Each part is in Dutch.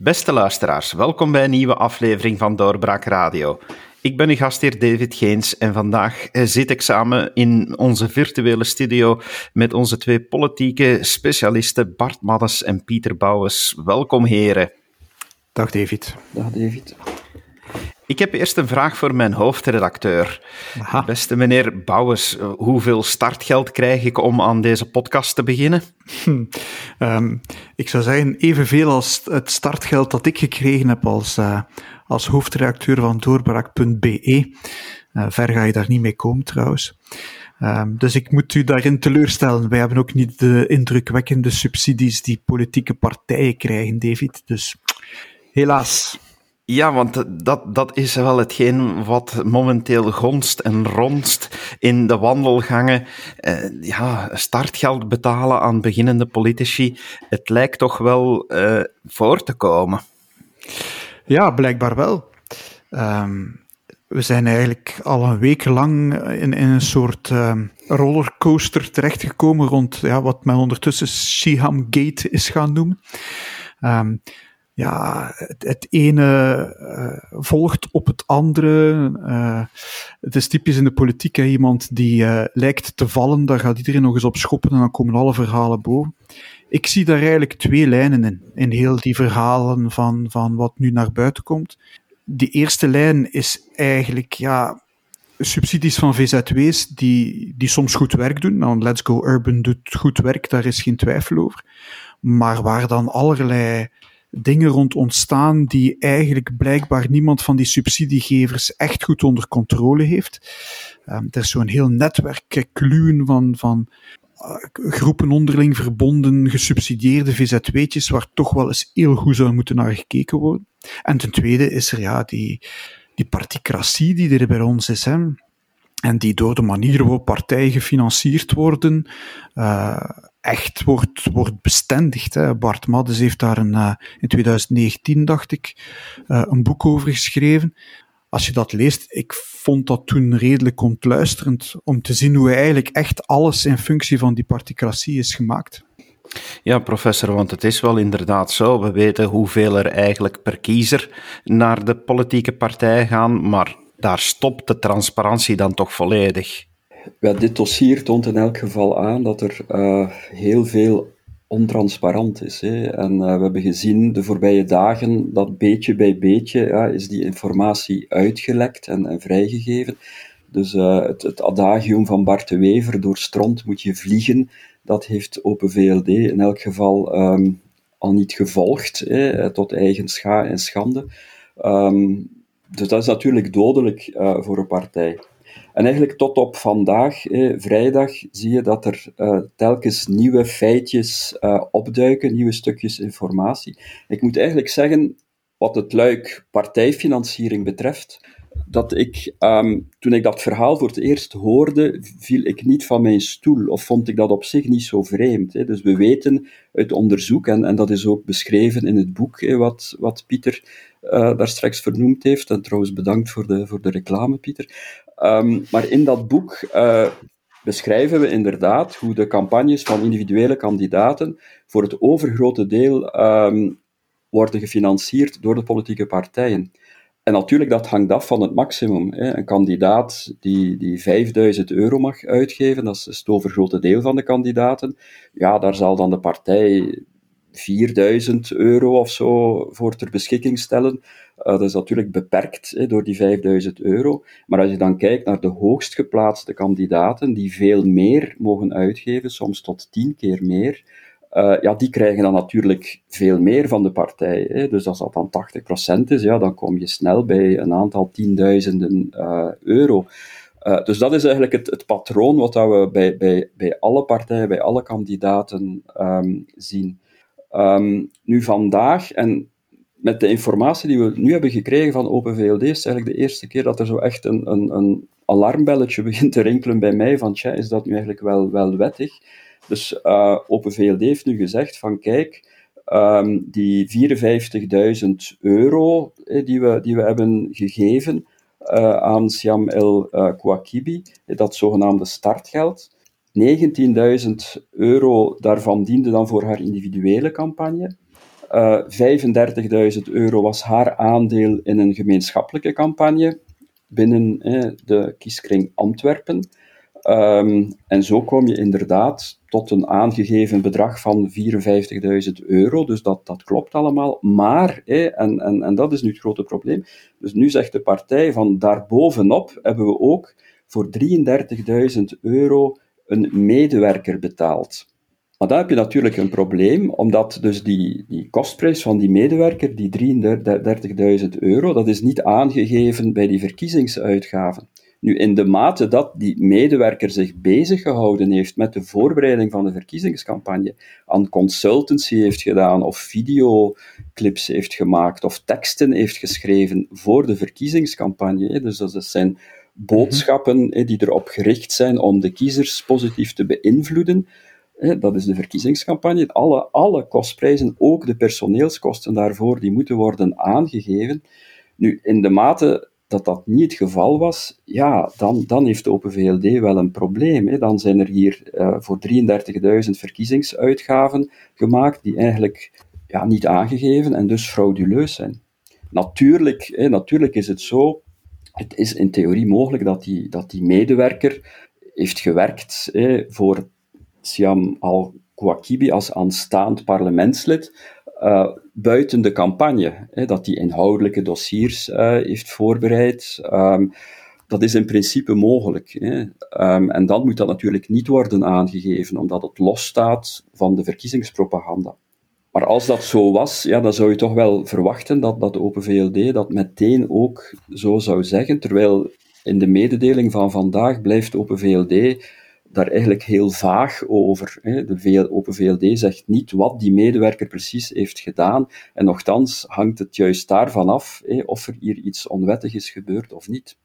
Beste luisteraars, welkom bij een nieuwe aflevering van Doorbraak Radio. Ik ben uw gastheer David Geens en vandaag zit ik samen in onze virtuele studio met onze twee politieke specialisten Bart Maddens en Pieter Bouwens. Welkom heren. Dag David. Dag David. Ik heb eerst een vraag voor mijn hoofdredacteur. Aha. Beste meneer Bouwens, hoeveel startgeld krijg ik om aan deze podcast te beginnen? Ik zou zeggen evenveel als het startgeld dat ik gekregen heb als hoofdredacteur van doorbraak.be. Ver ga je daar niet mee komen trouwens. Dus ik moet u daarin teleurstellen. Wij hebben ook niet de indrukwekkende subsidies die politieke partijen krijgen, David. Dus helaas. Ja, want dat is wel hetgeen wat momenteel gonst en ronst in de wandelgangen. Startgeld betalen aan beginnende politici. Het lijkt toch wel voor te komen. Ja, blijkbaar wel. We zijn eigenlijk al een week lang in een soort rollercoaster terechtgekomen rond wat men ondertussen Shihamgate is gaan noemen. Het ene volgt op het andere. Het is typisch in de politiek, hè. Iemand die lijkt te vallen, daar gaat iedereen nog eens op schoppen en dan komen alle verhalen boven. Ik zie daar eigenlijk twee lijnen in heel die verhalen van wat nu naar buiten komt. Die eerste lijn is eigenlijk subsidies van VZW's die soms goed werk doen. Nou, Let's Go Urban doet goed werk, daar is geen twijfel over. Maar waar dan allerlei dingen rond ontstaan die eigenlijk blijkbaar niemand van die subsidiegevers echt goed onder controle heeft. Er is zo'n heel netwerk kluwen van groepen onderling verbonden, gesubsidieerde VZW'tjes, waar toch wel eens heel goed zou moeten naar gekeken worden. En ten tweede is er die particratie die er bij ons is, hè. En die door de manier waarop partijen gefinancierd worden, echt wordt bestendigd, hè. Bart Maddens heeft daar in 2019, dacht ik, een boek over geschreven. Als je dat leest, ik vond dat toen redelijk ontluisterend, om te zien hoe eigenlijk echt alles in functie van die particratie is gemaakt. Ja, professor, want het is wel inderdaad zo. We weten hoeveel er eigenlijk per kiezer naar de politieke partij gaan, maar daar stopt de transparantie dan toch volledig. Ja, dit dossier toont in elk geval aan dat er heel veel ontransparant is, hè. En we hebben gezien de voorbije dagen dat beetje bij beetje is die informatie uitgelekt en vrijgegeven. Dus het adagium van Bart de Wever, door stront moet je vliegen, dat heeft Open VLD in elk geval al niet gevolgd, hè, tot eigen en schande. Dus dat is natuurlijk dodelijk voor een partij. En eigenlijk tot op vandaag, vrijdag, zie je dat er telkens nieuwe feitjes opduiken, nieuwe stukjes informatie. Ik moet eigenlijk zeggen, wat het luik partijfinanciering betreft, dat ik, toen ik dat verhaal voor het eerst hoorde, viel ik niet van mijn stoel, of vond ik dat op zich niet zo vreemd, hè. Dus we weten uit onderzoek, en dat is ook beschreven in het boek, hè, wat Pieter daar straks vernoemd heeft, en trouwens bedankt voor de reclame, Pieter. Maar in dat boek beschrijven we inderdaad hoe de campagnes van individuele kandidaten voor het overgrote deel worden gefinancierd door de politieke partijen. En natuurlijk, dat hangt af van het maximum, hè. Een kandidaat die 5.000 euro mag uitgeven, dat is het overgrote deel van de kandidaten, daar zal dan de partij 4.000 euro of zo voor ter beschikking stellen. Dat is natuurlijk beperkt door die 5.000 euro. Maar als je dan kijkt naar de hoogst geplaatste kandidaten, die veel meer mogen uitgeven, soms tot 10 keer meer, die krijgen dan natuurlijk veel meer van de partij, hè. Dus als dat dan 80% is, dan kom je snel bij een aantal 10.000 euro. Dus dat is eigenlijk het patroon wat dat we bij alle partijen, bij alle kandidaten zien. Nu vandaag, en met de informatie die we nu hebben gekregen van Open VLD, is het eigenlijk de eerste keer dat er zo echt een alarmbelletje begint te rinkelen bij mij, van tja, is dat nu eigenlijk wel wettig? Dus Open VLD heeft nu gezegd van kijk, die 54.000 euro die we hebben gegeven aan Sihame El Kaouakibi, dat zogenaamde startgeld, 19.000 euro daarvan diende dan voor haar individuele campagne. €35.000 was haar aandeel in een gemeenschappelijke campagne binnen de kieskring Antwerpen. En zo kom je inderdaad tot een aangegeven bedrag van €54.000, dus dat klopt allemaal. Maar, en dat is nu het grote probleem, dus nu zegt de partij van daarbovenop hebben we ook voor €33.000 een medewerker betaald. Maar dan heb je natuurlijk een probleem, omdat dus die kostprijs van die medewerker, die €33.000, dat is niet aangegeven bij die verkiezingsuitgaven. Nu, in de mate dat die medewerker zich bezig gehouden heeft met de voorbereiding van de verkiezingscampagne, aan consultancy heeft gedaan, of videoclips heeft gemaakt, of teksten heeft geschreven voor de verkiezingscampagne, dus dat zijn boodschappen die erop gericht zijn om de kiezers positief te beïnvloeden, dat is de verkiezingscampagne, alle kostprijzen, ook de personeelskosten daarvoor, die moeten worden aangegeven. Nu, in de mate dat dat niet het geval was, ja, dan heeft de Open VLD wel een probleem. Hè. Dan zijn er hier voor 33.000 verkiezingsuitgaven gemaakt die eigenlijk niet aangegeven en dus frauduleus zijn. Natuurlijk is het zo, het is in theorie mogelijk dat die medewerker heeft gewerkt voor Sihame El Kaouakibi als aanstaand parlementslid, buiten de campagne, dat hij inhoudelijke dossiers heeft voorbereid. Dat is in principe mogelijk. En dan moet dat natuurlijk niet worden aangegeven, omdat het losstaat van de verkiezingspropaganda. Maar als dat zo was, dan zou je toch wel verwachten dat de Open VLD dat meteen ook zo zou zeggen, terwijl in de mededeling van vandaag blijft de Open VLD daar eigenlijk heel vaag over. De Open VLD zegt niet wat die medewerker precies heeft gedaan en nochtans hangt het juist daarvan af of er hier iets onwettig is gebeurd of niet.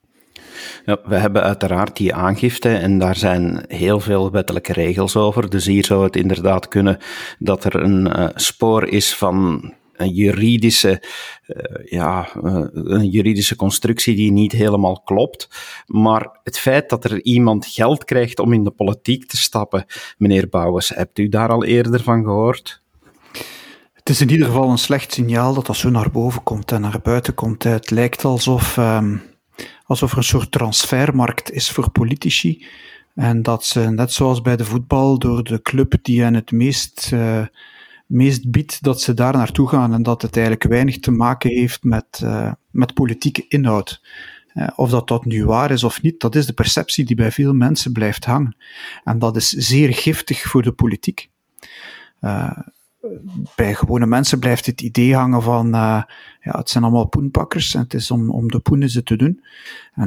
Ja, we hebben uiteraard die aangifte en daar zijn heel veel wettelijke regels over. Dus hier zou het inderdaad kunnen dat er een spoor is van een juridische constructie die niet helemaal klopt. Maar het feit dat er iemand geld krijgt om in de politiek te stappen, meneer Bouwens, hebt u daar al eerder van gehoord? Het is in ieder geval een slecht signaal dat zo naar boven komt en naar buiten komt. Het lijkt alsof er een soort transfermarkt is voor politici. En dat ze, net zoals bij de voetbal, door de club die hen het meest biedt, dat ze daar naartoe gaan en dat het eigenlijk weinig te maken heeft met politieke inhoud. Of dat nu waar is of niet, dat is de perceptie die bij veel mensen blijft hangen. En dat is zeer giftig voor de politiek. Bij gewone mensen blijft het idee hangen van het zijn allemaal poenpakkers en het is om de poenen ze te doen.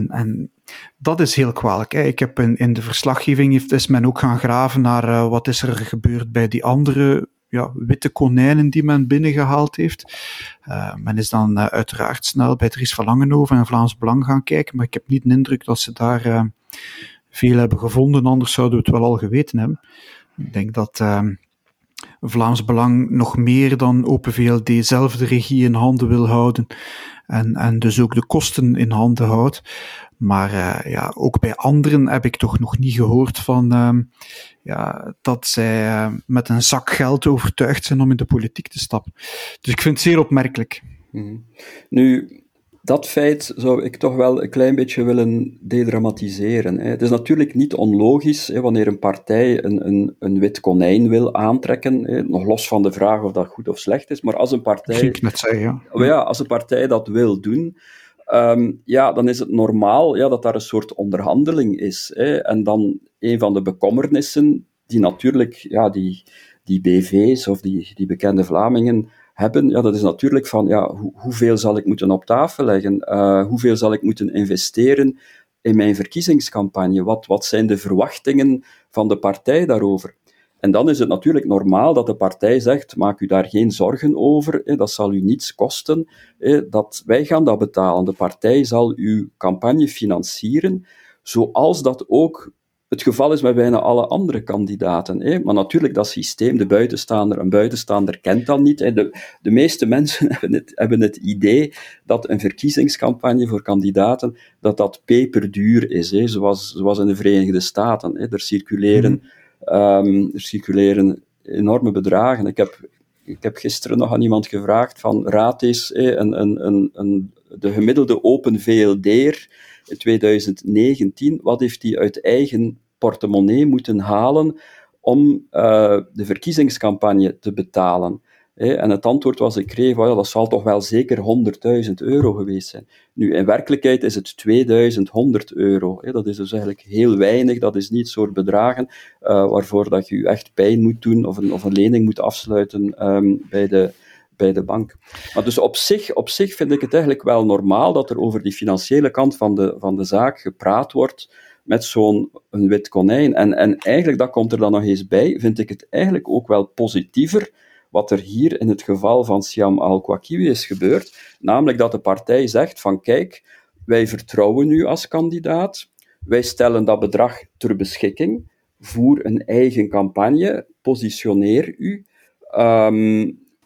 En dat is heel kwalijk. Hè. Ik heb in de verslaggeving is men ook gaan graven naar wat is er gebeurd bij die andere witte konijnen die men binnengehaald heeft. Men is dan uiteraard snel bij Dries Van Langenhove en Vlaams Belang gaan kijken, maar ik heb niet de indruk dat ze daar veel hebben gevonden, anders zouden we het wel al geweten hebben. Ik denk dat Vlaams Belang nog meer dan Open VLD zelf de regie in handen wil houden en dus ook de kosten in handen houdt. Maar ook bij anderen heb ik toch nog niet gehoord van dat zij met een zak geld overtuigd zijn om in de politiek te stappen. Dus ik vind het zeer opmerkelijk. Nu, dat feit zou ik toch wel een klein beetje willen dedramatiseren. Het is natuurlijk niet onlogisch wanneer een partij een wit konijn wil aantrekken, nog los van de vraag of dat goed of slecht is, maar als een partij... Ging ik net zeggen, ja. Als een partij dat wil doen... dan is het normaal dat daar een soort onderhandeling is. En dan een van de bekommernissen die natuurlijk die BV's of die bekende Vlamingen hebben, dat is natuurlijk van hoeveel zal ik moeten op tafel leggen? Hoeveel zal ik moeten investeren in mijn verkiezingscampagne? Wat zijn de verwachtingen van de partij daarover? En dan is het natuurlijk normaal dat de partij zegt, maak u daar geen zorgen over, dat zal u niets kosten, dat wij gaan dat betalen. De partij zal uw campagne financieren, zoals dat ook het geval is met bijna alle andere kandidaten. Maar natuurlijk, dat systeem, een buitenstaander kent dat niet. De meeste mensen hebben het idee dat een verkiezingscampagne voor kandidaten, dat peperduur is, zoals in de Verenigde Staten. Er circuleren enorme bedragen. Ik heb Ik heb gisteren nog aan iemand gevraagd van raad eens de gemiddelde Open VLD'er in 2019, wat heeft die uit eigen portemonnee moeten halen om de verkiezingscampagne te betalen? En het antwoord was ik kreeg, well, dat zal toch wel zeker €100.000 geweest zijn. Nu, in werkelijkheid is het €2100. Dat is dus eigenlijk heel weinig, dat is niet het soort bedragen waarvoor dat je echt pijn moet doen of een lening moet afsluiten bij de bank. Maar dus op zich vind ik het eigenlijk wel normaal dat er over die financiële kant van de zaak gepraat wordt met zo'n een wit konijn. En eigenlijk, dat komt er dan nog eens bij, vind ik het eigenlijk ook wel positiever wat er hier in het geval van Sihame El Kaouakibi is gebeurd, namelijk dat de partij zegt van kijk, wij vertrouwen u als kandidaat, wij stellen dat bedrag ter beschikking, voer een eigen campagne, positioneer u,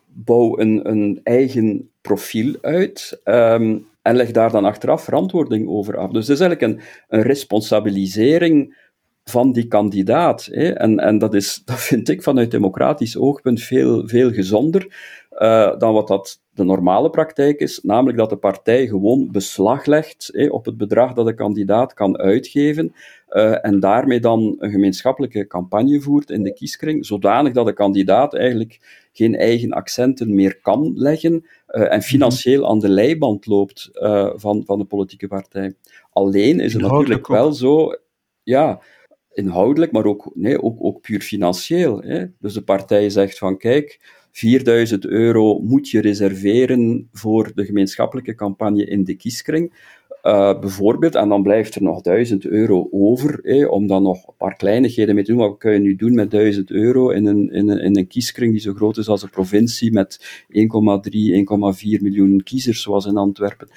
bouw een eigen profiel uit en leg daar dan achteraf verantwoording over af. Dus het is eigenlijk een responsabilisering van die kandidaat. En dat vind ik vanuit democratisch oogpunt veel, veel gezonder dan wat dat de normale praktijk is, namelijk dat de partij gewoon beslag legt op het bedrag dat de kandidaat kan uitgeven en daarmee dan een gemeenschappelijke campagne voert in de kieskring, zodanig dat de kandidaat eigenlijk geen eigen accenten meer kan leggen en financieel aan de leiband loopt van de politieke partij. Alleen is het natuurlijk wel zo... Ja, inhoudelijk, maar ook puur financieel. Dus de partij zegt van, kijk, €4000 moet je reserveren voor de gemeenschappelijke campagne in de kieskring, bijvoorbeeld, en dan blijft er nog €1000 over, om dan nog een paar kleinigheden mee te doen. Wat kun je nu doen met €1000 in een kieskring die zo groot is als een provincie met 1,3, 1,4 miljoen kiezers, zoals in Antwerpen?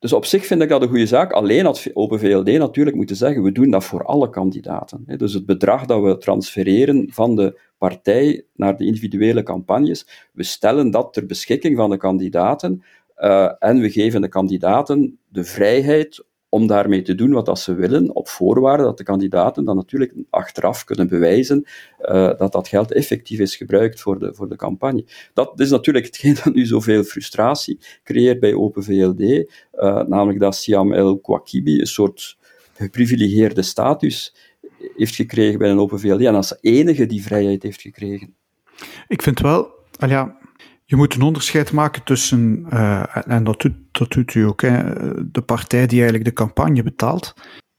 Dus op zich vind ik dat een goede zaak. Alleen had Open VLD natuurlijk moeten zeggen, we doen dat voor alle kandidaten. Dus het bedrag dat we transfereren van de partij naar de individuele campagnes, we stellen dat ter beschikking van de kandidaten en we geven de kandidaten de vrijheid om daarmee te doen wat dat ze willen, op voorwaarde dat de kandidaten dan natuurlijk achteraf kunnen bewijzen dat dat geld effectief is gebruikt voor de campagne. Dat is natuurlijk hetgeen dat nu zoveel frustratie creëert bij Open VLD, namelijk dat Sihame El Kaouakibi een soort geprivilegeerde status heeft gekregen bij een Open VLD en als enige die vrijheid heeft gekregen. Ik vind wel... Je moet een onderscheid maken tussen, en dat doet u ook, hè, de partij die eigenlijk de campagne betaalt,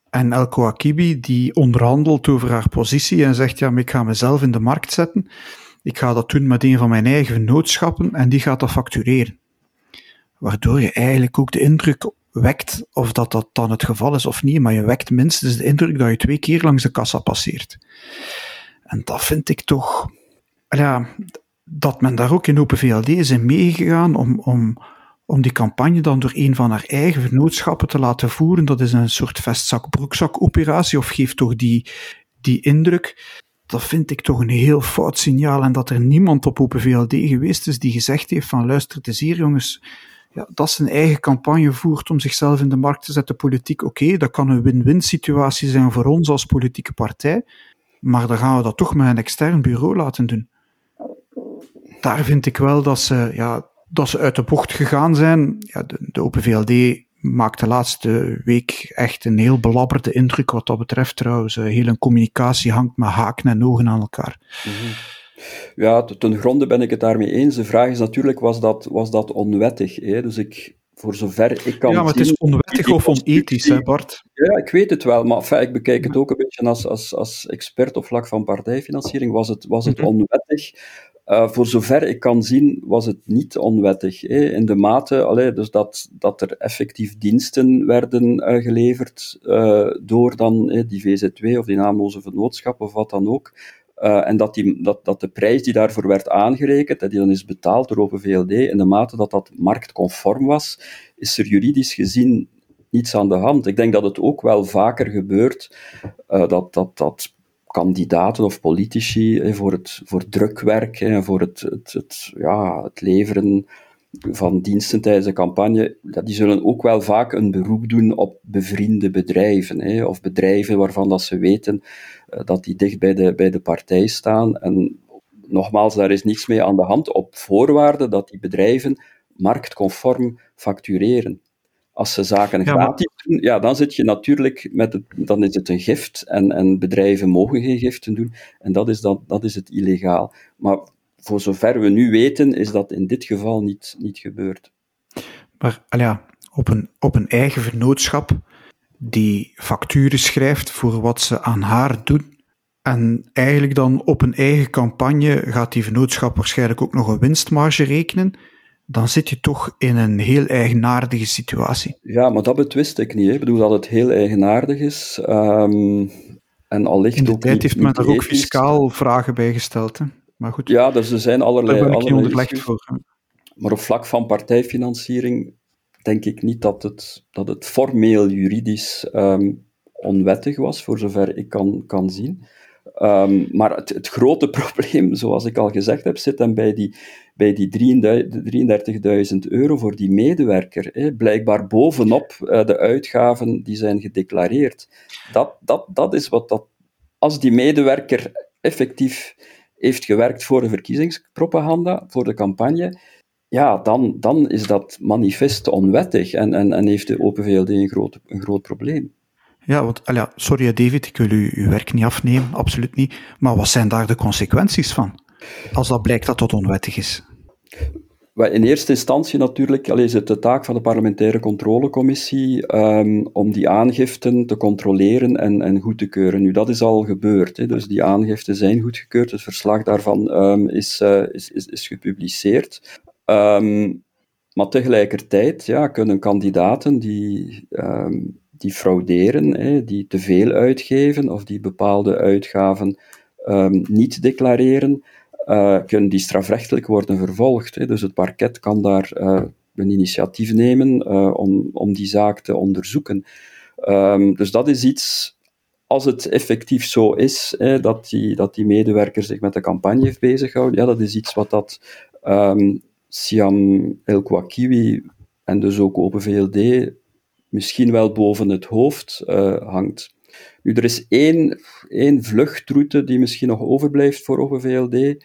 en El Kaouakibi die onderhandelt over haar positie en zegt, ja, maar ik ga mezelf in de markt zetten, ik ga dat doen met een van mijn eigen vennootschappen en die gaat dat factureren. Waardoor je eigenlijk ook de indruk wekt, of dat dan het geval is of niet, maar je wekt minstens de indruk dat je 2 keer langs de kassa passeert. En dat vind ik toch... dat men daar ook in Open VLD is in meegegaan om die campagne dan door een van haar eigen vennootschappen te laten voeren. Dat is een soort vestzak-broekzak-operatie, of geeft toch die indruk. Dat vind ik toch een heel fout signaal. En dat er niemand op Open VLD geweest is die gezegd heeft van luister, het is hier jongens, ja, dat zijn eigen campagne voert om zichzelf in de markt te zetten, politiek, oké, dat kan een win-win situatie zijn voor ons als politieke partij, maar dan gaan we dat toch met een extern bureau laten doen. Daar vind ik wel dat ze uit de bocht gegaan zijn. Ja, de Open VLD maakt de laatste week echt een heel belabberde indruk wat dat betreft trouwens. Heel een communicatie hangt met haken en ogen aan elkaar. Mm-hmm. Ja, ten gronde ben ik het daarmee eens. De vraag is natuurlijk, was dat onwettig? Hè? Dus voor zover ik kan... Ja, maar het is onwettig of onethisch, hè Bart? Ja, ik weet het wel, maar enfin, ik bekijk het ook een beetje als expert op vlak van partijfinanciering. Was het onwettig? Voor zover ik kan zien, was het niet onwettig. In de mate dus dat er effectief diensten werden geleverd door dan die VZW of die naamloze vennootschap of wat dan ook. En dat de prijs die daarvoor werd aangerekend en die dan is betaald door Open VLD, in de mate dat dat marktconform was, is er juridisch gezien niets aan de hand. Ik denk dat het ook wel vaker gebeurt dat kandidaten of politici voor drukwerk en voor het leveren van diensten tijdens de campagne, die zullen ook wel vaak een beroep doen op bevriende bedrijven, of bedrijven waarvan dat ze weten dat die dicht bij de partij staan. En Nogmaals, daar is niets mee aan de hand, op voorwaarde dat die bedrijven marktconform factureren. Als ze zaken gratis doen, ja, dan zit je natuurlijk met het, dan is het een gift en bedrijven mogen geen giften doen en dat is het illegaal. Maar voor zover we nu weten, is dat in dit geval niet gebeurd. Maar ja, op een eigen vennootschap die facturen schrijft voor wat ze aan haar doen en eigenlijk dan op een eigen campagne gaat die vennootschap waarschijnlijk ook nog een winstmarge rekenen, dan zit je toch in een heel eigenaardige situatie. Ja, maar dat betwist ik niet. Hè. Ik bedoel dat het heel eigenaardig is. En allicht in de tijd heeft men daar ook fiscaal vragen bij gesteld. Hè. Maar goed, ja, dus er zijn allerlei onderlegd voor. Hè. Maar op vlak van partijfinanciering denk ik niet dat het formeel juridisch onwettig was, voor zover ik kan zien. Maar het grote probleem, zoals ik al gezegd heb, zit dan bij die 33.000 euro voor die medewerker. Blijkbaar bovenop de uitgaven die zijn gedeclareerd. Dat is wat dat... Als die medewerker effectief heeft gewerkt voor de verkiezingspropaganda, voor de campagne, ja, dan is dat manifest onwettig en heeft de Open VLD een groot probleem. Ja, want, sorry David, ik wil uw werk niet afnemen, absoluut niet. Maar wat zijn daar de consequenties van, als dat blijkt dat dat onwettig is? In eerste instantie natuurlijk is het de taak van de parlementaire controlecommissie om die aangiften te controleren en goed te keuren. Nu, dat is al gebeurd, hè, dus die aangiften zijn goedgekeurd, het verslag daarvan is gepubliceerd. Maar tegelijkertijd kunnen kandidaten die frauderen, die te veel uitgeven of die bepaalde uitgaven niet declareren, kunnen die strafrechtelijk worden vervolgd. Dus het parket kan daar een initiatief nemen om die zaak te onderzoeken. Dus dat is iets, als het effectief zo is, dat die medewerker zich met de campagne heeft bezighouden, ja, dat is iets wat dat Sihame El Kaouakibi en dus ook Open VLD misschien wel boven het hoofd hangt. Nu, er is één vluchtroute die misschien nog overblijft voor Open VLD.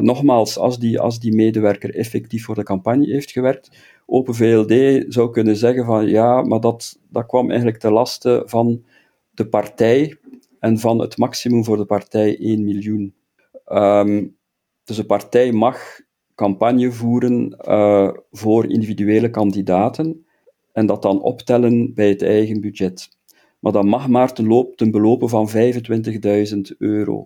Nogmaals, als die medewerker effectief voor de campagne heeft gewerkt, Open VLD zou kunnen zeggen van ja, maar dat kwam eigenlijk ten laste van de partij en van het maximum voor de partij 1 miljoen. Dus de partij mag campagne voeren voor individuele kandidaten en dat dan optellen bij het eigen budget. Maar dat mag maar ten belopen van 25.000 euro.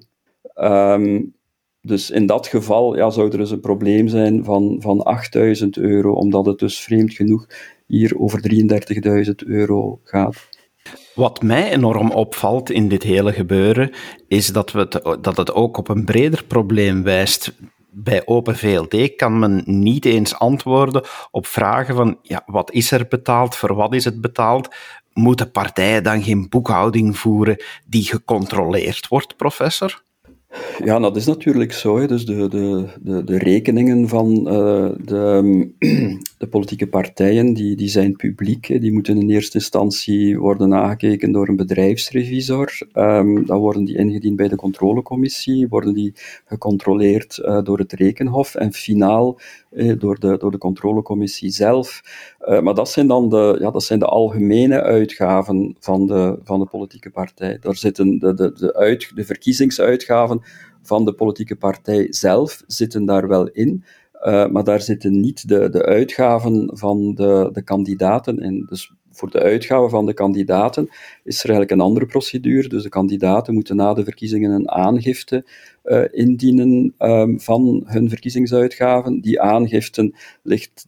Dus in dat geval zou er dus een probleem zijn van 8.000 euro, omdat het dus vreemd genoeg hier over 33.000 euro gaat. Wat mij enorm opvalt in dit hele gebeuren, is dat het ook op een breder probleem wijst. Bij Open VLD kan men niet eens antwoorden op vragen van ja, wat is er betaald, voor wat is het betaald? Moeten partijen dan geen boekhouding voeren die gecontroleerd wordt, professor? Ja, dat is natuurlijk zo. Hè. Dus de rekeningen van de politieke partijen, die zijn publiek. Hè. Die moeten in eerste instantie worden nagekeken door een bedrijfsrevisor. Dan worden die ingediend bij de controlecommissie, worden die gecontroleerd door het Rekenhof en finaal door de controlecommissie zelf. Maar dat zijn dan de algemene uitgaven van de politieke partij. Daar zitten de verkiezingsuitgaven van de politieke partij zelf zitten daar wel in, maar daar zitten niet de uitgaven van de kandidaten in. Dus voor de uitgaven van de kandidaten is er eigenlijk een andere procedure. Dus de kandidaten moeten na de verkiezingen een aangifte indienen van hun verkiezingsuitgaven. Die aangiften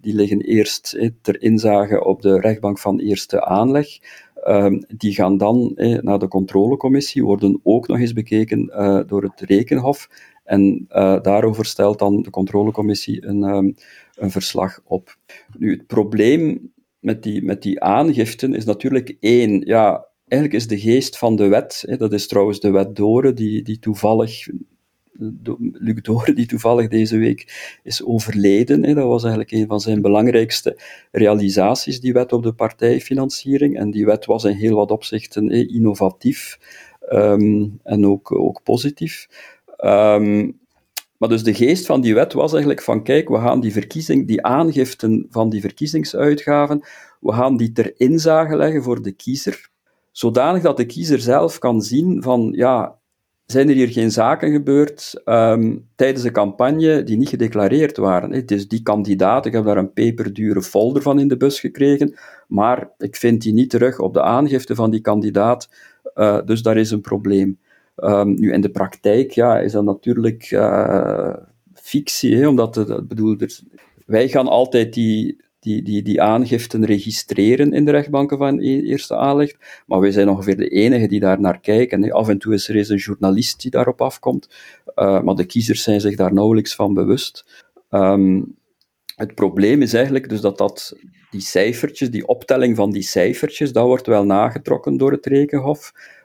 liggen eerst ter inzage op de rechtbank van eerste aanleg. Die gaan dan naar de controlecommissie, worden ook nog eens bekeken door het Rekenhof. En daarover stelt dan de controlecommissie een verslag op. Nu, het probleem met die aangiften is natuurlijk één. Ja, eigenlijk is de geest van de wet, dat is trouwens de wet Dhoore, Luc Dhoore, die toevallig deze week is overleden. Dat was eigenlijk een van zijn belangrijkste realisaties, die wet op de partijfinanciering. En die wet was in heel wat opzichten innovatief en ook positief. Maar dus de geest van die wet was eigenlijk van, kijk, we gaan die verkiezing, die aangiften van die verkiezingsuitgaven, we gaan die ter inzage leggen voor de kiezer, zodanig dat de kiezer zelf kan zien van, ja, zijn er hier geen zaken gebeurd tijdens de campagne die niet gedeclareerd waren. Het is die kandidaat, ik heb daar een peperdure folder van in de bus gekregen, maar ik vind die niet terug op de aangifte van die kandidaat, dus daar is een probleem. Nu, in de praktijk ja, is dat natuurlijk fictie, hè, omdat wij gaan altijd die aangiften registreren in de rechtbanken van eerste aanleg, maar wij zijn ongeveer de enige die daar naar kijken. Hè. Af en toe is er eens een journalist die daarop afkomt, maar de kiezers zijn zich daar nauwelijks van bewust. Het probleem is eigenlijk dus dat die cijfertjes, die optelling van die cijfertjes, dat wordt wel nagetrokken door het rekenhof.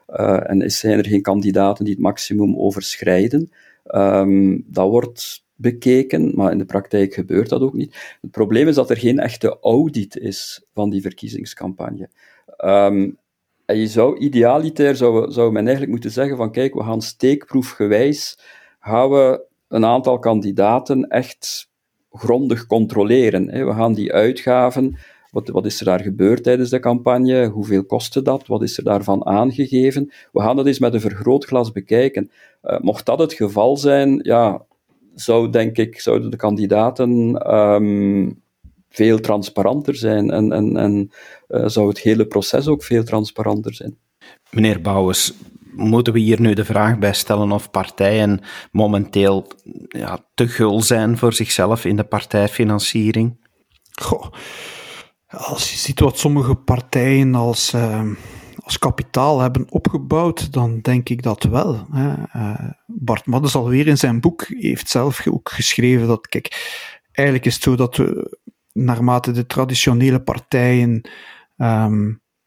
En zijn er geen kandidaten die het maximum overschrijden? Dat wordt bekeken, maar in de praktijk gebeurt dat ook niet. Het probleem is dat er geen echte audit is van die verkiezingscampagne. En je zou idealiter, zou men eigenlijk moeten zeggen van kijk, we gaan steekproefgewijs gaan we een aantal kandidaten echt grondig controleren. Hè. We gaan die uitgaven... Wat is er daar gebeurd tijdens de campagne? Hoeveel kostte dat? Wat is er daarvan aangegeven? We gaan dat eens met een vergrootglas bekijken. Mocht dat het geval zijn, ja, zouden de kandidaten veel transparanter zijn en zou het hele proces ook veel transparanter zijn. Meneer Bouwens, moeten we hier nu de vraag bij stellen of partijen momenteel te gul zijn voor zichzelf in de partijfinanciering? Goh. Als je ziet wat sommige partijen als kapitaal hebben opgebouwd, dan denk ik dat wel. Hè. Bart Maddens alweer in zijn boek heeft zelf ook geschreven dat, kijk, eigenlijk is het zo dat we, naarmate de traditionele partijen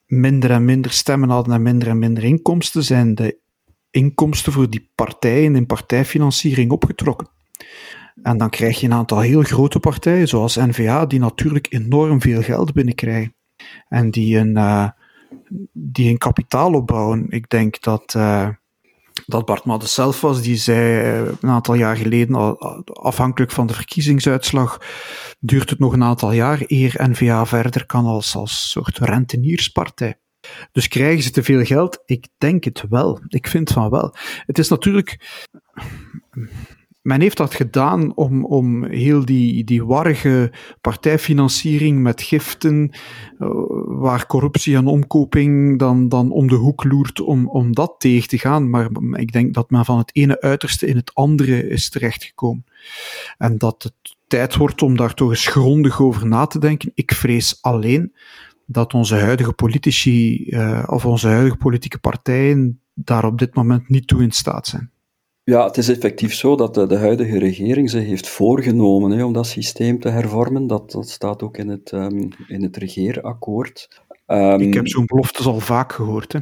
minder en minder stemmen hadden en minder inkomsten, zijn de inkomsten voor die partijen in partijfinanciering opgetrokken. En dan krijg je een aantal heel grote partijen, zoals N-VA, die natuurlijk enorm veel geld binnenkrijgen. En die een kapitaal opbouwen. Ik denk dat Bart Maddens zelf was, die zei een aantal jaar geleden, afhankelijk van de verkiezingsuitslag, duurt het nog een aantal jaar eer N-VA verder kan als soort rentenierspartij. Dus krijgen ze te veel geld? Ik denk het wel. Ik vind van wel. Het is natuurlijk... Men heeft dat gedaan om heel die warrige partijfinanciering met giften, waar corruptie en omkoping dan om de hoek loert om dat tegen te gaan. Maar ik denk dat men van het ene uiterste in het andere is terechtgekomen. En dat het tijd wordt om daar toch eens grondig over na te denken. Ik vrees alleen dat onze huidige politici of onze huidige politieke partijen daar op dit moment niet toe in staat zijn. Ja, het is effectief zo dat de huidige regering zich heeft voorgenomen om dat systeem te hervormen. Dat staat ook in het regeerakkoord. Ik heb zo'n beloftes al vaak gehoord. Hè?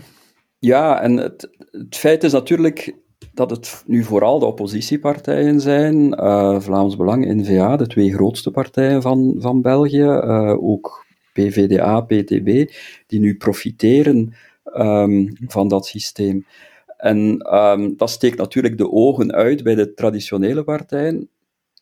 Ja, en het feit is natuurlijk dat het nu vooral de oppositiepartijen zijn. Vlaams Belang, N-VA, de twee grootste partijen van België. Ook PVDA, PTB, die nu profiteren van dat systeem. En dat steekt natuurlijk de ogen uit bij de traditionele partijen.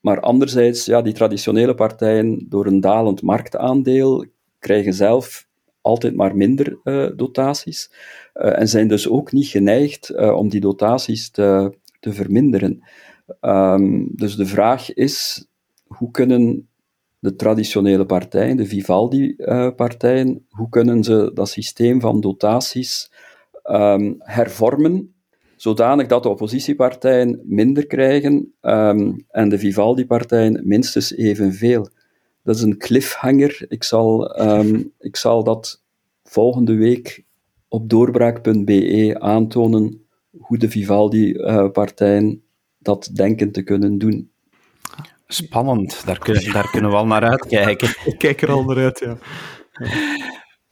Maar anderzijds, ja, die traditionele partijen, door een dalend marktaandeel, krijgen zelf altijd maar minder dotaties. En zijn dus ook niet geneigd om die dotaties te verminderen. Dus de vraag is, hoe kunnen de traditionele partijen, de Vivaldi-partijen, hoe kunnen ze dat systeem van dotaties hervormen, zodanig dat de oppositiepartijen minder krijgen en de Vivaldi-partijen minstens evenveel. Dat is een cliffhanger. Ik zal dat volgende week op doorbraak.be aantonen hoe de Vivaldi-partijen dat denken te kunnen doen. Spannend, daar kunnen we al naar uitkijken. Ik kijk er al naar uit, ja.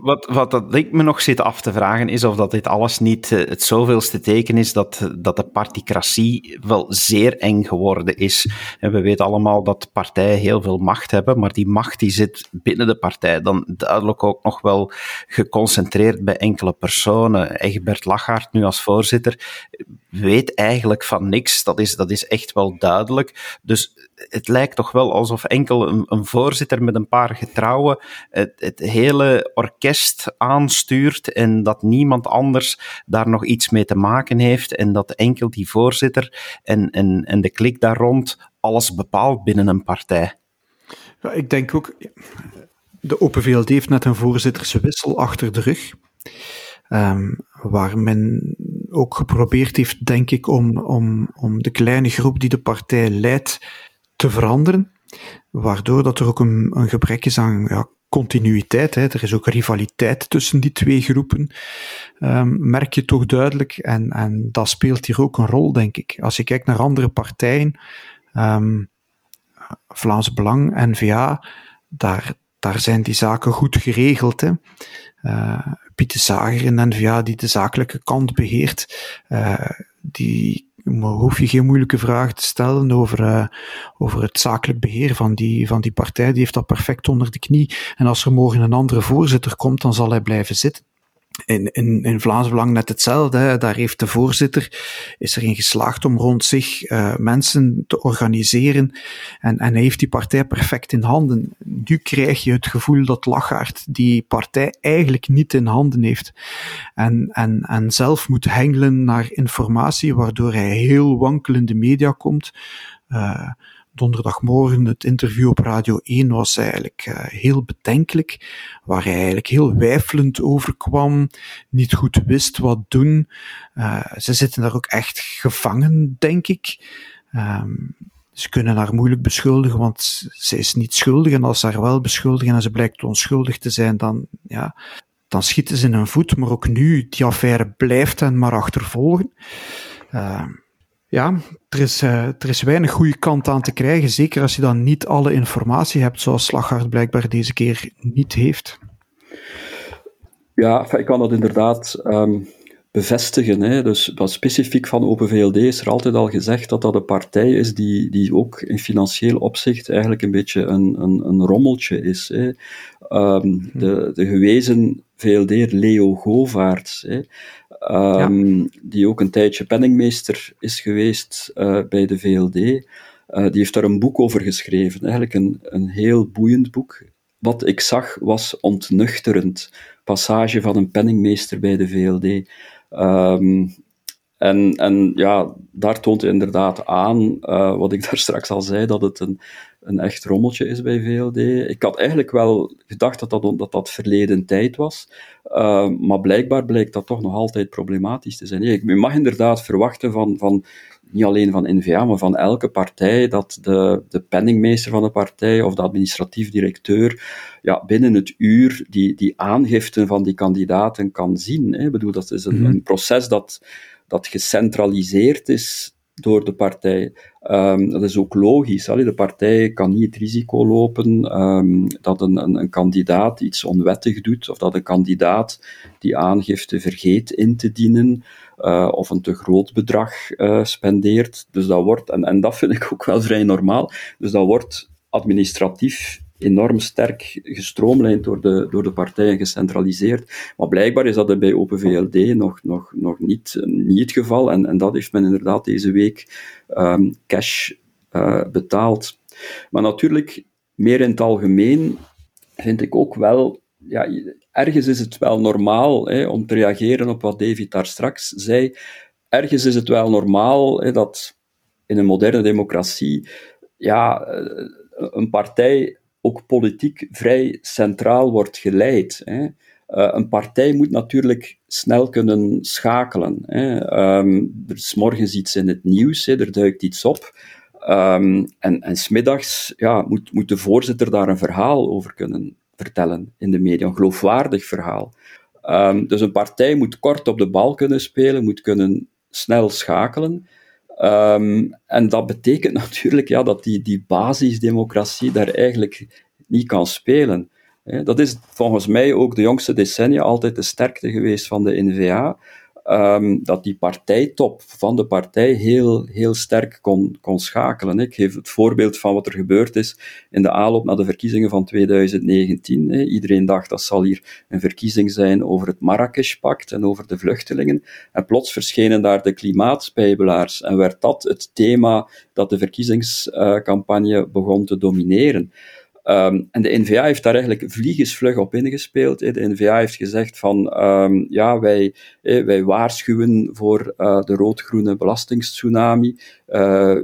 Wat dat ik me nog zit af te vragen is of dat dit alles niet het zoveelste teken is dat de particratie wel zeer eng geworden is. En we weten allemaal dat partijen heel veel macht hebben, maar die macht die zit binnen de partij dan duidelijk ook nog wel geconcentreerd bij enkele personen. Egbert Lachaert nu als voorzitter weet eigenlijk van niks, dat is echt wel duidelijk. Dus het lijkt toch wel alsof enkel een voorzitter met een paar getrouwen het hele orkest aanstuurt en dat niemand anders daar nog iets mee te maken heeft en dat enkel die voorzitter en de klik daar rond alles bepaalt binnen een partij. Ja, ik denk ook, de Open VLD heeft net een voorzitterswissel achter de rug, waar men ook geprobeerd heeft, denk ik, om de kleine groep die de partij leidt te veranderen, waardoor dat er ook een gebrek is aan continuïteit. Hè. Er is ook rivaliteit tussen die twee groepen, merk je toch duidelijk. En dat speelt hier ook een rol, denk ik. Als je kijkt naar andere partijen, Vlaams Belang, N-VA, daar zijn die zaken goed geregeld. Hè. Pieter Zager in N-VA, die de zakelijke kant beheert, die hoef je geen moeilijke vragen te stellen over het zakelijk beheer van die partij. Die heeft dat perfect onder de knie. En als er morgen een andere voorzitter komt, dan zal hij blijven zitten. In Vlaams Belang net hetzelfde. Hè. Daar heeft de voorzitter is erin geslaagd om rond zich mensen te organiseren. En hij heeft die partij perfect in handen. Nu krijg je het gevoel dat Lachaert die partij eigenlijk niet in handen heeft. En zelf moet hengelen naar informatie, waardoor hij heel wankel in de media komt. Donderdagmorgen, het interview op Radio 1 was eigenlijk heel bedenkelijk, waar hij eigenlijk heel weifelend over kwam, niet goed wist wat doen. Ze zitten daar ook echt gevangen, denk ik. Ze kunnen haar moeilijk beschuldigen, want ze is niet schuldig. En als ze haar wel beschuldigen en ze blijkt onschuldig te zijn, dan schieten ze in hun voet. Maar ook nu, die affaire blijft hen maar achtervolgen. Ja, er is weinig goede kant aan te krijgen, zeker als je dan niet alle informatie hebt, zoals Lachaert blijkbaar deze keer niet heeft. Ja, ik kan dat inderdaad bevestigen. Hè. Dus wat specifiek van Open VLD is er altijd al gezegd dat een partij is die ook in financieel opzicht eigenlijk een beetje een rommeltje is. Hè. De gewezen VLD'er Leo Goovaerts, hè. Die ook een tijdje penningmeester is geweest bij de VLD. Die heeft daar een boek over geschreven, eigenlijk een heel boeiend boek. Wat ik zag was ontnuchterend. Passage van een penningmeester bij de VLD. En daar toont hij inderdaad aan, wat ik daar straks al zei, dat het een echt rommeltje is bij VLD. Ik had eigenlijk wel gedacht dat verleden tijd was, maar blijkbaar blijkt dat toch nog altijd problematisch te zijn. Je mag inderdaad verwachten van niet alleen van N-VA, maar van elke partij, dat de penningmeester van de partij of de administratief directeur binnen het uur die aangiften van die kandidaten kan zien. Hè. Ik bedoel, dat is een proces dat gecentraliseerd is door de partij. Dat is ook logisch. De partij kan niet het risico lopen dat een kandidaat iets onwettig doet, of dat een kandidaat die aangifte vergeet in te dienen, of een te groot bedrag spendeert. Dus dat wordt, en dat vind ik ook wel vrij normaal, dus dat wordt administratief enorm sterk gestroomlijnd door de partijen, gecentraliseerd. Maar blijkbaar is dat bij Open VLD nog niet het geval. En dat heeft men inderdaad deze week cash betaald. Maar natuurlijk, meer in het algemeen, vind ik ook wel... Ja, ergens is het wel normaal om te reageren op wat David daar straks zei. Ergens is het wel normaal dat in een moderne democratie een partij... ook politiek vrij centraal wordt geleid. Hè. Een partij moet natuurlijk snel kunnen schakelen. Hè. Er is morgens iets in het nieuws, hè, er duikt iets op. En 's middags moet de voorzitter daar een verhaal over kunnen vertellen in de media, een geloofwaardig verhaal. Dus een partij moet kort op de bal kunnen spelen, moet kunnen snel schakelen. En dat betekent natuurlijk dat die basisdemocratie daar eigenlijk niet kan spelen. Dat is volgens mij ook de jongste decennia altijd de sterkte geweest van de N-VA. Dat die partijtop van de partij heel, heel sterk kon schakelen. Ik geef het voorbeeld van wat er gebeurd is in de aanloop naar de verkiezingen van 2019. Iedereen dacht dat zal hier een verkiezing zijn over het Marrakesh-pact en over de vluchtelingen. En plots verschenen daar de klimaatspijbelaars en werd dat het thema dat de verkiezingscampagne begon te domineren. En de N-VA heeft daar eigenlijk vliegensvlug op ingespeeld. De N-VA heeft gezegd van, wij waarschuwen voor de rood-groene belastingstsunami.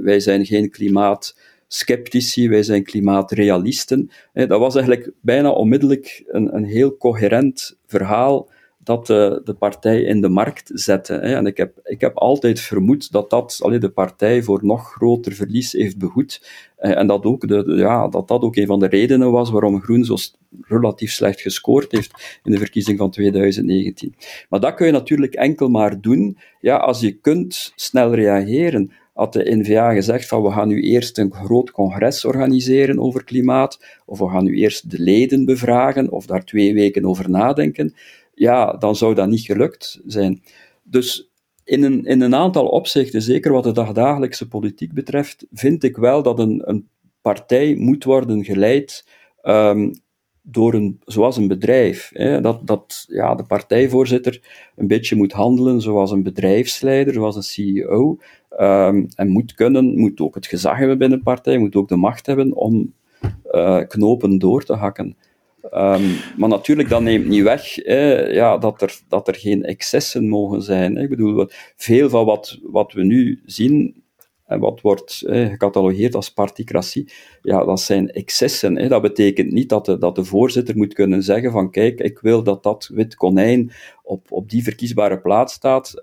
Wij zijn geen klimaatskeptici, wij zijn klimaatrealisten. Dat was eigenlijk bijna onmiddellijk een heel coherent verhaal dat de partij in de markt zette. En ik heb altijd vermoed dat de partij voor nog groter verlies heeft behoed. En dat ook dat ook een van de redenen was waarom Groen zo relatief slecht gescoord heeft in de verkiezing van 2019. Maar dat kun je natuurlijk enkel maar doen als je kunt snel reageren. Had de N-VA gezegd van we gaan nu eerst een groot congres organiseren over klimaat, of we gaan nu eerst de leden bevragen, of daar 2 weken over nadenken, dan zou dat niet gelukt zijn. Dus in een aantal opzichten, zeker wat de dagdagelijkse politiek betreft, vind ik wel dat een partij moet worden geleid door zoals een bedrijf. Dat de partijvoorzitter een beetje moet handelen zoals een bedrijfsleider, zoals een CEO, en moet ook het gezag hebben binnen een partij, moet ook de macht hebben om knopen door te hakken. Maar natuurlijk, dat neemt niet weg dat er geen excessen mogen zijn. Ik bedoel, veel van wat we nu zien en wat wordt gecatalogeerd als particratie, dat zijn excessen. Dat betekent niet dat de voorzitter moet kunnen zeggen van kijk, ik wil dat wit konijn op die verkiesbare plaats staat,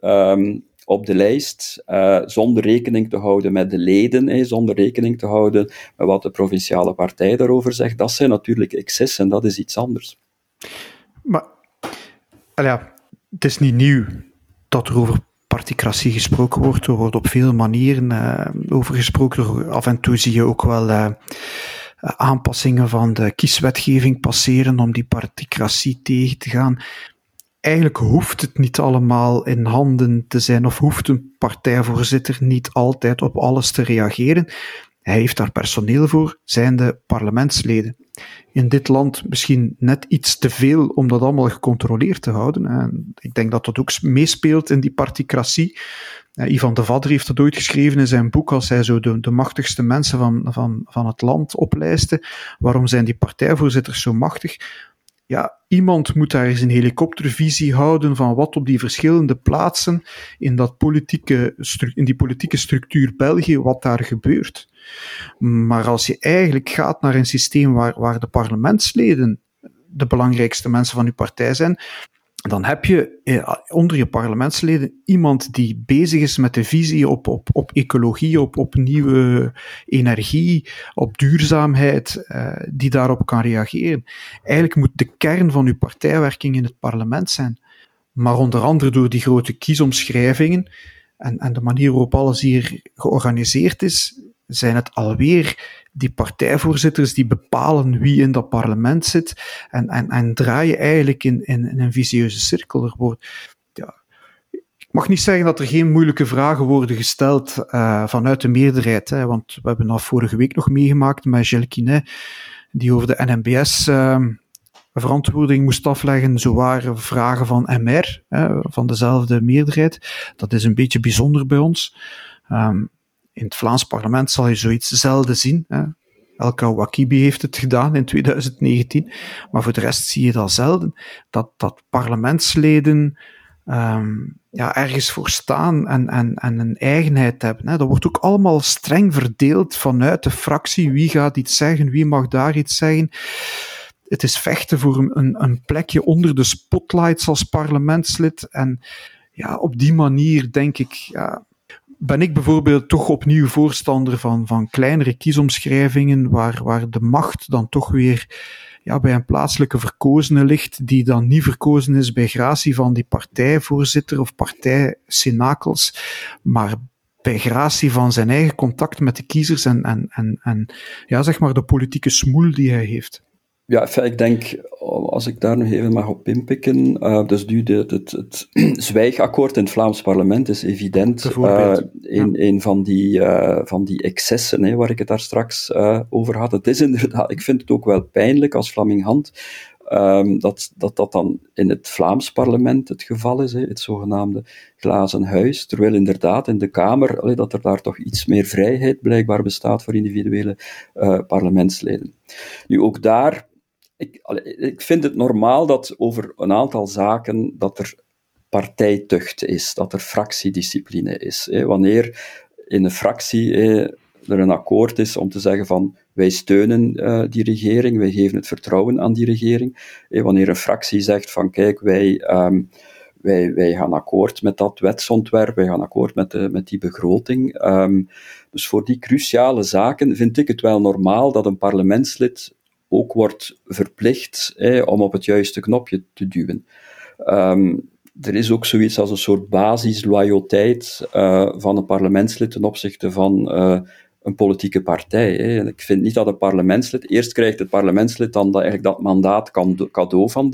op de lijst, zonder rekening te houden met de leden, zonder rekening te houden met wat de provinciale partij daarover zegt. Dat zijn natuurlijk excessen, dat is iets anders. Maar het is niet nieuw dat er over particratie gesproken wordt. Er wordt op veel manieren over gesproken. Af en toe zie je ook wel aanpassingen van de kieswetgeving passeren om die particratie tegen te gaan. Eigenlijk hoeft het niet allemaal in handen te zijn, of hoeft een partijvoorzitter niet altijd op alles te reageren. Hij heeft daar personeel voor, zijn de parlementsleden. In dit land misschien net iets te veel om dat allemaal gecontroleerd te houden. En ik denk dat dat ook meespeelt in die particratie. Ivan de Vadder heeft dat ooit geschreven in zijn boek, als hij zo de machtigste mensen van het land oplijstte. Waarom zijn die partijvoorzitters zo machtig? Iemand moet daar eens een helikoptervisie houden van wat op die verschillende plaatsen in die politieke structuur België, wat daar gebeurt. Maar als je eigenlijk gaat naar een systeem waar de parlementsleden de belangrijkste mensen van je partij zijn, dan heb je onder je parlementsleden iemand die bezig is met de visie op ecologie, op nieuwe energie, op duurzaamheid, die daarop kan reageren. Eigenlijk moet de kern van uw partijwerking in het parlement zijn. Maar onder andere door die grote kiesomschrijvingen en de manier waarop alles hier georganiseerd is, zijn het alweer die partijvoorzitters die bepalen wie in dat parlement zit en draaien eigenlijk in een vicieuze cirkel. Ik mag niet zeggen dat er geen moeilijke vragen worden gesteld vanuit de meerderheid, want we hebben dat vorige week nog meegemaakt met Gilkinet, die over de NMBS verantwoording moest afleggen. Zo waren vragen van MR, van dezelfde meerderheid. Dat is een beetje bijzonder bij ons. In het Vlaams parlement zal je zoiets zelden zien. El Kaouakibi heeft het gedaan in 2019. Maar voor de rest zie je dat zelden. Dat parlementsleden ergens voor staan en een eigenheid hebben. Dat wordt ook allemaal streng verdeeld vanuit de fractie. Wie gaat iets zeggen? Wie mag daar iets zeggen? Het is vechten voor een plekje onder de spotlights als parlementslid. En op die manier denk ik... Ben ik bijvoorbeeld toch opnieuw voorstander van kleinere kiesomschrijvingen waar de macht dan toch weer bij een plaatselijke verkozene ligt, die dan niet verkozen is bij gratie van die partijvoorzitter of partijcenakels, maar bij gratie van zijn eigen contact met de kiezers en zeg maar de politieke smoel die hij heeft. Ja, ik denk, als ik daar nog even mag op inpikken, dus nu het zwijgakkoord in het Vlaams parlement is evident een van die excessen waar ik het daar straks over had. Het is inderdaad, ik vind het ook wel pijnlijk als Vlamminghand dat dan in het Vlaams parlement het geval is, het zogenaamde glazen huis, terwijl inderdaad in de Kamer, dat er daar toch iets meer vrijheid blijkbaar bestaat voor individuele parlementsleden. Nu, ook daar, ik vind het normaal dat over een aantal zaken dat er partijtucht is, dat er fractiediscipline is. Wanneer in een fractie er een akkoord is om te zeggen van wij steunen die regering, wij geven het vertrouwen aan die regering. Wanneer een fractie zegt van kijk, wij gaan akkoord met dat wetsontwerp, wij gaan akkoord met die begroting. Dus voor die cruciale zaken vind ik het wel normaal dat een parlementslid ook wordt verplicht om op het juiste knopje te duwen. Er is ook zoiets als een soort basisloyaliteit van een parlementslid ten opzichte van een politieke partij. En ik vind niet dat een parlementslid... Eerst krijgt het parlementslid dan dat mandaat cadeau van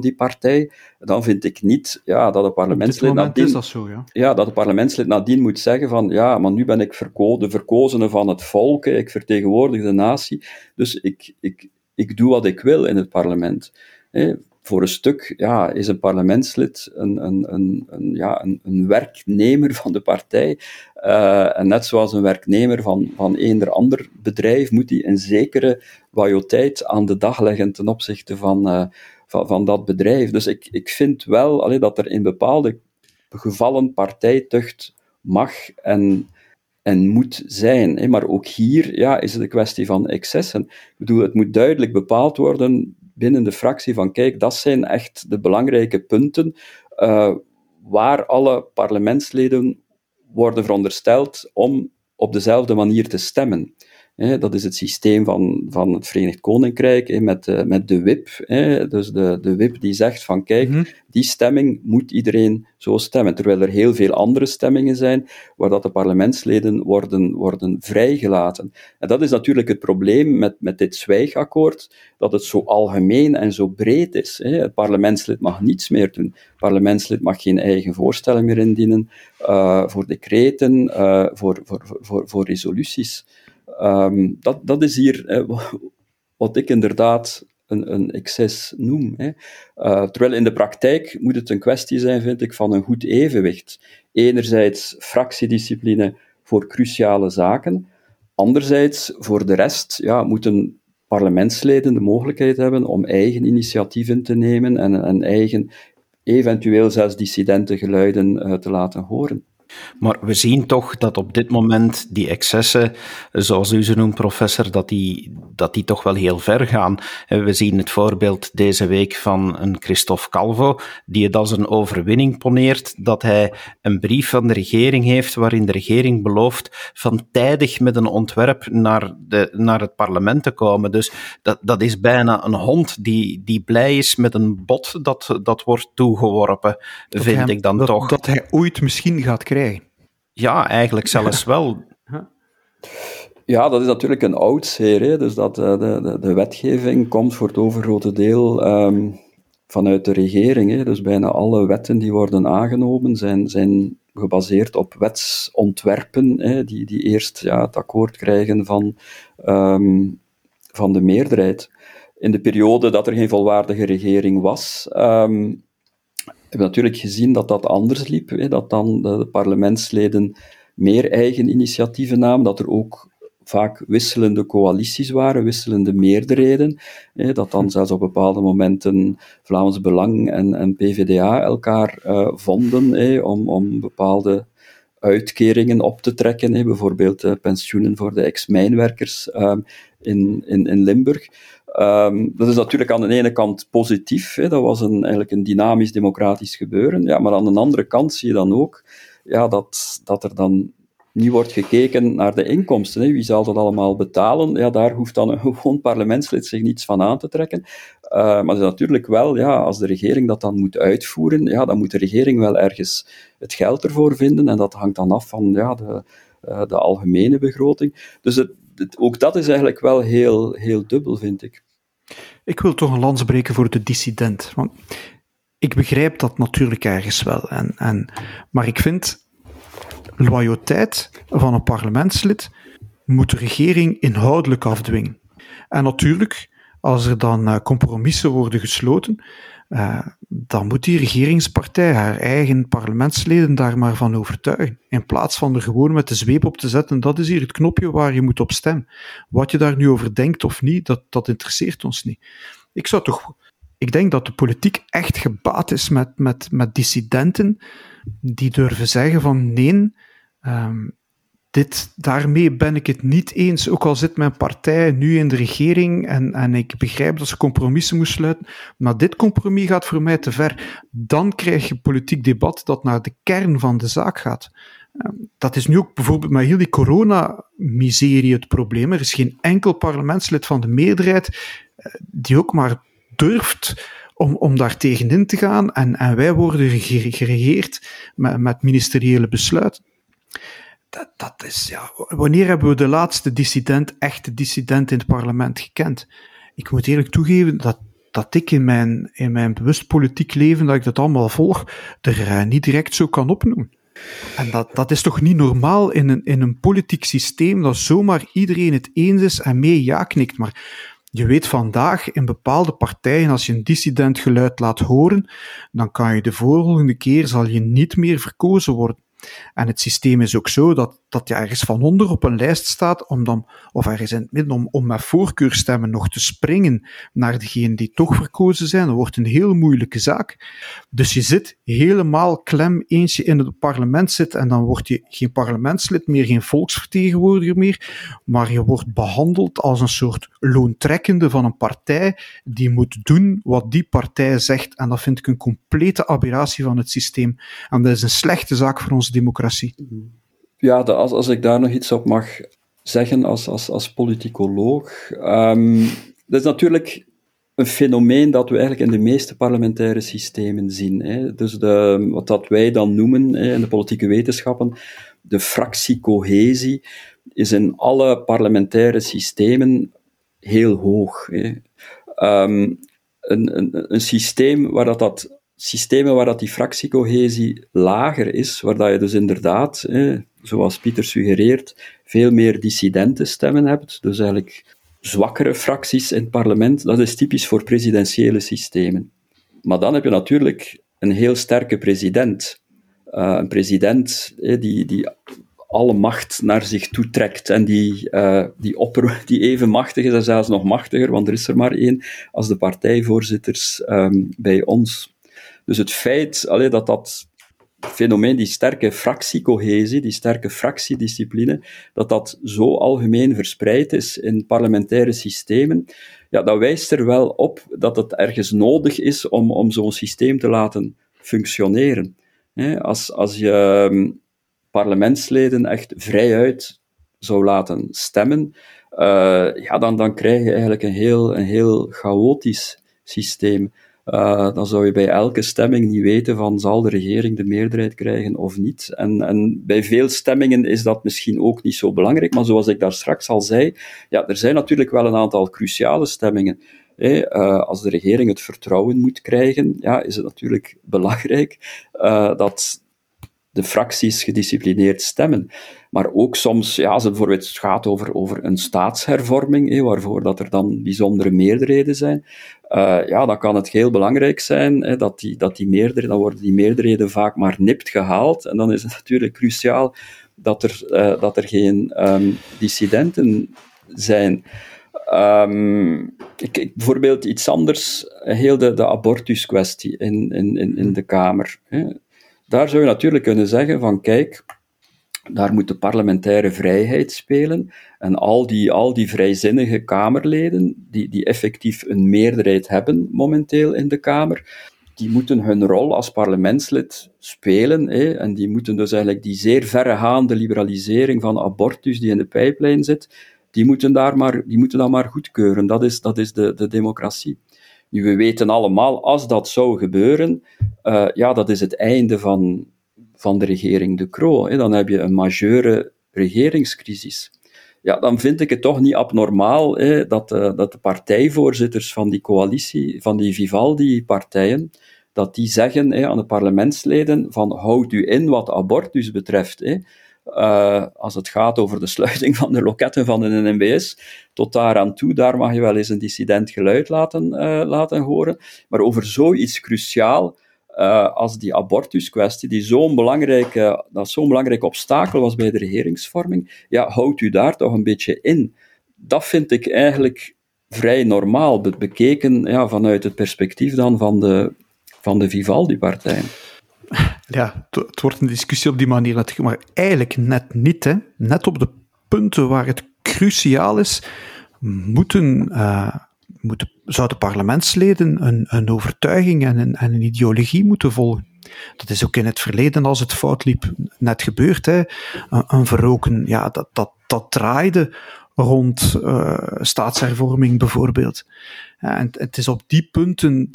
die partij. Dan vind ik niet dat een parlementslid nadien... Is dat zo, ja? Ja, dat een parlementslid nadien moet zeggen van ja, maar nu ben ik de verkozene van het volk, ik vertegenwoordig de natie, dus ik doe wat ik wil in het parlement. Voor een stuk is een parlementslid een werknemer van de partij. En net zoals een werknemer van eender ander bedrijf, moet hij een zekere loyaliteit aan de dag leggen ten opzichte van dat bedrijf. Dus ik vind wel dat er in bepaalde gevallen partijtucht mag en moet zijn. Maar ook hier is het een kwestie van excessen. Ik bedoel, het moet duidelijk bepaald worden binnen de fractie van kijk, dat zijn echt de belangrijke punten waar alle parlementsleden worden verondersteld om op dezelfde manier te stemmen. Dat is het systeem van het Verenigd Koninkrijk met de whip. Dus de whip die zegt van kijk, die stemming moet iedereen zo stemmen. Terwijl er heel veel andere stemmingen zijn waar dat de parlementsleden worden vrijgelaten. En dat is natuurlijk het probleem met dit zwijgakkoord, dat het zo algemeen en zo breed is. Het parlementslid mag niets meer doen. Het parlementslid mag geen eigen voorstellen meer indienen voor decreten, voor resoluties. Dat is hier wat ik inderdaad een excess noem. Terwijl in de praktijk moet het een kwestie zijn, vind ik, van een goed evenwicht. Enerzijds fractiediscipline voor cruciale zaken. Anderzijds, voor de rest, moeten parlementsleden de mogelijkheid hebben om eigen initiatieven te nemen en eigen, eventueel zelfs dissidente geluiden te laten horen. Maar we zien toch dat op dit moment die excessen, zoals u ze noemt, professor, dat die toch wel heel ver gaan. We zien het voorbeeld deze week van een Christof Calvo, die het als een overwinning poneert, dat hij een brief van de regering heeft waarin de regering belooft van tijdig met een ontwerp naar het parlement te komen. Dus dat is bijna een hond die blij is met een bod dat wordt toegeworpen, dat vind ik dan toch. Dat hij ooit misschien gaat krijgen. Ja, eigenlijk zelfs wel. Ja, dat is natuurlijk een oudsher. Dus dat de wetgeving komt voor het overgrote deel vanuit de regering. Dus bijna alle wetten die worden aangenomen zijn gebaseerd op wetsontwerpen die eerst het akkoord krijgen van de meerderheid. In de periode dat er geen volwaardige regering was... We hebben natuurlijk gezien dat dat anders liep, dat dan de parlementsleden meer eigen initiatieven namen, dat er ook vaak wisselende coalities waren, wisselende meerderheden, dat dan zelfs op bepaalde momenten Vlaams Belang en PvdA elkaar vonden om bepaalde uitkeringen op te trekken, bijvoorbeeld pensioenen voor de ex-mijnwerkers in Limburg. Dat is natuurlijk aan de ene kant positief, dat was eigenlijk een dynamisch democratisch gebeuren, maar aan de andere kant zie je dan ook dat er dan niet wordt gekeken naar de inkomsten. Wie zal dat allemaal betalen? Daar hoeft dan een gewoon parlementslid zich niets van aan te trekken. Maar het is natuurlijk wel, als de regering dat dan moet uitvoeren, dan moet de regering wel ergens het geld ervoor vinden, en dat hangt dan af van de algemene begroting. Dus ook dat is eigenlijk wel heel, heel dubbel, vind ik. Ik wil toch een lans breken voor de dissident. Want ik begrijp dat natuurlijk ergens wel. Maar ik vind, loyaliteit van een parlementslid moet de regering inhoudelijk afdwingen. En natuurlijk, als er dan compromissen worden gesloten, dan moet die regeringspartij haar eigen parlementsleden daar maar van overtuigen. In plaats van er gewoon met de zweep op te zetten, dat is hier het knopje waar je moet op stemmen. Wat je daar nu over denkt of niet, dat interesseert ons niet. Ik denk dat de politiek echt gebaat is met dissidenten die durven zeggen van nee, daarmee ben ik het niet eens, ook al zit mijn partij nu in de regering en ik begrijp dat ze compromissen moest sluiten, maar dit compromis gaat voor mij te ver. Dan krijg je politiek debat dat naar de kern van de zaak gaat. Dat is nu ook bijvoorbeeld met heel die coronamiserie het probleem. Er is geen enkel parlementslid van de meerderheid die ook maar durft om daar tegenin te gaan en wij worden geregeerd met ministeriële besluiten. Dat is, ja, wanneer hebben we de laatste echte dissident in het parlement gekend? Ik moet eerlijk toegeven dat ik in mijn bewust politiek leven, dat ik dat allemaal volg, er niet direct zo kan opnoemen. En dat is toch niet normaal in een politiek systeem dat zomaar iedereen het eens is en mee ja knikt. Maar je weet vandaag in bepaalde partijen, als je een dissident geluid laat horen, dan kan je de volgende keer zal je niet meer verkozen worden. En het systeem is ook zo dat je ergens van onder op een lijst staat of ergens in het midden om met voorkeurstemmen nog te springen naar degenen die toch verkozen zijn. Dat wordt een heel moeilijke zaak. Dus je zit helemaal klem eens je in het parlement zit en dan word je geen parlementslid meer, geen volksvertegenwoordiger meer, maar je wordt behandeld als een soort loontrekkende van een partij die moet doen wat die partij zegt. En dat vind ik een complete aberratie van het systeem. En dat is een slechte zaak voor ons democratie. Ja, als ik daar nog iets op mag zeggen als politicoloog. Dat is natuurlijk een fenomeen dat we eigenlijk in de meeste parlementaire systemen zien. Hè. Dus wat dat wij dan noemen in de politieke wetenschappen, de fractiecohesie, is in alle parlementaire systemen heel hoog. Hè. Een systeem waar dat systemen waar dat die fractiecohesie lager is, waar dat je dus inderdaad, zoals Pieter suggereert, veel meer dissidentenstemmen hebt, dus eigenlijk zwakkere fracties in het parlement, dat is typisch voor presidentiële systemen. Maar dan heb je natuurlijk een heel sterke president. Een president die alle macht naar zich toe trekt en die even machtig is en zelfs nog machtiger, want er is er maar één, als de partijvoorzitters bij ons. Dus het feit dat dat fenomeen, die sterke fractiecohesie, die sterke fractiediscipline, dat zo algemeen verspreid is in parlementaire systemen, ja, dat wijst er wel op dat het ergens nodig is om zo'n systeem te laten functioneren. Als je parlementsleden echt vrijuit zou laten stemmen, dan krijg je eigenlijk een heel chaotisch systeem. Dan zou je bij elke stemming niet weten van zal de regering de meerderheid krijgen of niet. En bij veel stemmingen is dat misschien ook niet zo belangrijk, maar zoals ik daar straks al zei, ja, er zijn natuurlijk wel een aantal cruciale stemmingen. Als de regering het vertrouwen moet krijgen, ja, is het natuurlijk belangrijk dat de fracties gedisciplineerd stemmen. Maar ook soms, ja, als het bijvoorbeeld gaat over een staatshervorming, waarvoor dat er dan bijzondere meerderheden zijn, dan kan het heel belangrijk zijn dat die meerderheden vaak maar nipt gehaald. En dan is het natuurlijk cruciaal dat er geen dissidenten zijn. Bijvoorbeeld iets anders, heel de abortuskwestie in de Kamer. Daar zou je natuurlijk kunnen zeggen van, kijk, daar moet de parlementaire vrijheid spelen en al die vrijzinnige Kamerleden, die effectief een meerderheid hebben momenteel in de Kamer, die moeten hun rol als parlementslid spelen en die moeten dus eigenlijk die zeer verregaande liberalisering van abortus die in de pijplijn zit, die moeten dat maar goedkeuren. Dat is de democratie. Nu, we weten allemaal, als dat zou gebeuren, dat is het einde van de regering De Croo. Dan heb je een majeure regeringscrisis. ja, dan vind ik het toch niet abnormaal dat de partijvoorzitters van die coalitie, van die Vivaldi-partijen, dat die zeggen aan de parlementsleden van houd u in wat abortus betreft. Als het gaat over de sluiting van de loketten van de NMBS, tot daar aan toe, daar mag je wel eens een dissident geluid laten horen. Maar over zoiets cruciaal als die abortuskwestie, dat zo'n belangrijk obstakel was bij de regeringsvorming, ja, houdt u daar toch een beetje in. Dat vind ik eigenlijk vrij normaal, bekeken vanuit het perspectief dan van de Vivaldi-partij. Ja, het wordt een discussie op die manier natuurlijk, maar eigenlijk net niet. Hè. Net op de punten waar het cruciaal is, zouden parlementsleden een overtuiging en een ideologie moeten volgen. Dat is ook in het verleden, als het fout liep, net gebeurd. Hè. Een Verroken, ja, dat draaide rond staatshervorming bijvoorbeeld. En het is op die punten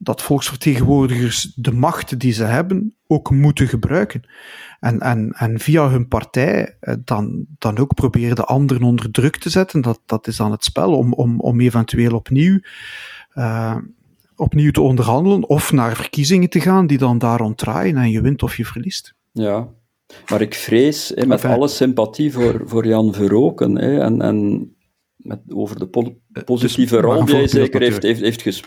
dat volksvertegenwoordigers de macht die ze hebben ook moeten gebruiken. En via hun partij dan ook proberen de anderen onder druk te zetten. Dat is dan het spel om eventueel opnieuw te onderhandelen of naar verkiezingen te gaan die dan daar ronddraaien en je wint of je verliest. Ja, maar ik vrees met alle sympathie voor Jan Verroken en over de positieve rol die hij zeker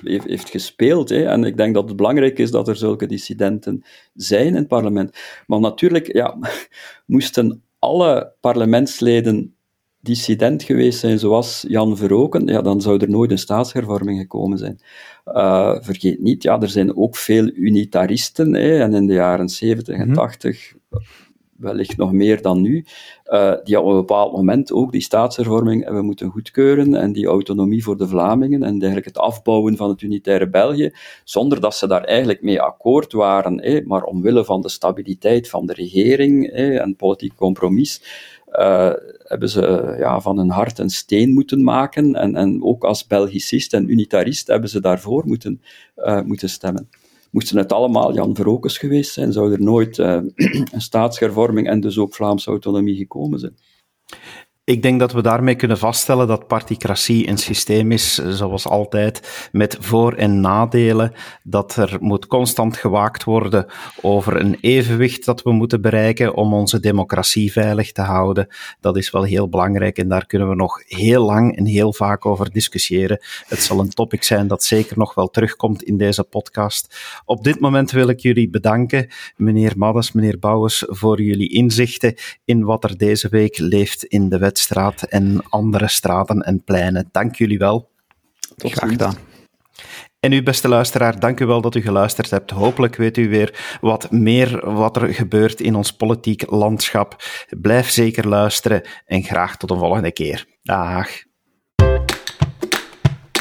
heeft gespeeld. En ik denk dat het belangrijk is dat er zulke dissidenten zijn in het parlement. Maar natuurlijk moesten alle parlementsleden dissident geweest zijn, zoals Jan Verroken, dan zou er nooit een staatshervorming gekomen zijn. Vergeet niet, er zijn ook veel unitaristen, en in de jaren 70 en 80... wellicht nog meer dan nu, die op een bepaald moment ook die staatshervorming hebben moeten goedkeuren en die autonomie voor de Vlamingen en eigenlijk het afbouwen van het unitaire België, zonder dat ze daar eigenlijk mee akkoord waren, maar omwille van de stabiliteit van de regering en politiek compromis, hebben ze van hun hart een steen moeten maken en ook als Belgicist en unitarist hebben ze daarvoor moeten stemmen. Moesten het allemaal Jan Verrokens geweest zijn, zou er nooit een staatshervorming en dus ook Vlaamse autonomie gekomen zijn. Ik denk dat we daarmee kunnen vaststellen dat particratie een systeem is, zoals altijd, met voor- en nadelen. Dat er moet constant gewaakt worden over een evenwicht dat we moeten bereiken om onze democratie veilig te houden. Dat is wel heel belangrijk en daar kunnen we nog heel lang en heel vaak over discussiëren. Het zal een topic zijn dat zeker nog wel terugkomt in deze podcast. Op dit moment wil ik jullie bedanken, meneer Maddens, meneer Bouwens, voor jullie inzichten in wat er deze week leeft in de wet. Straat en andere straten en pleinen. Dank jullie wel. Tot graag gedaan. En uw beste luisteraar, dank u wel dat u geluisterd hebt. Hopelijk weet u weer wat meer wat er gebeurt in ons politiek landschap. Blijf zeker luisteren en graag tot de volgende keer. Dag.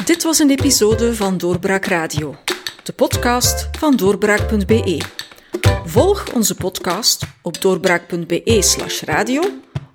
Dit was een episode van Doorbraak Radio, de podcast van doorbraak.be. Volg onze podcast op doorbraak.be/radio...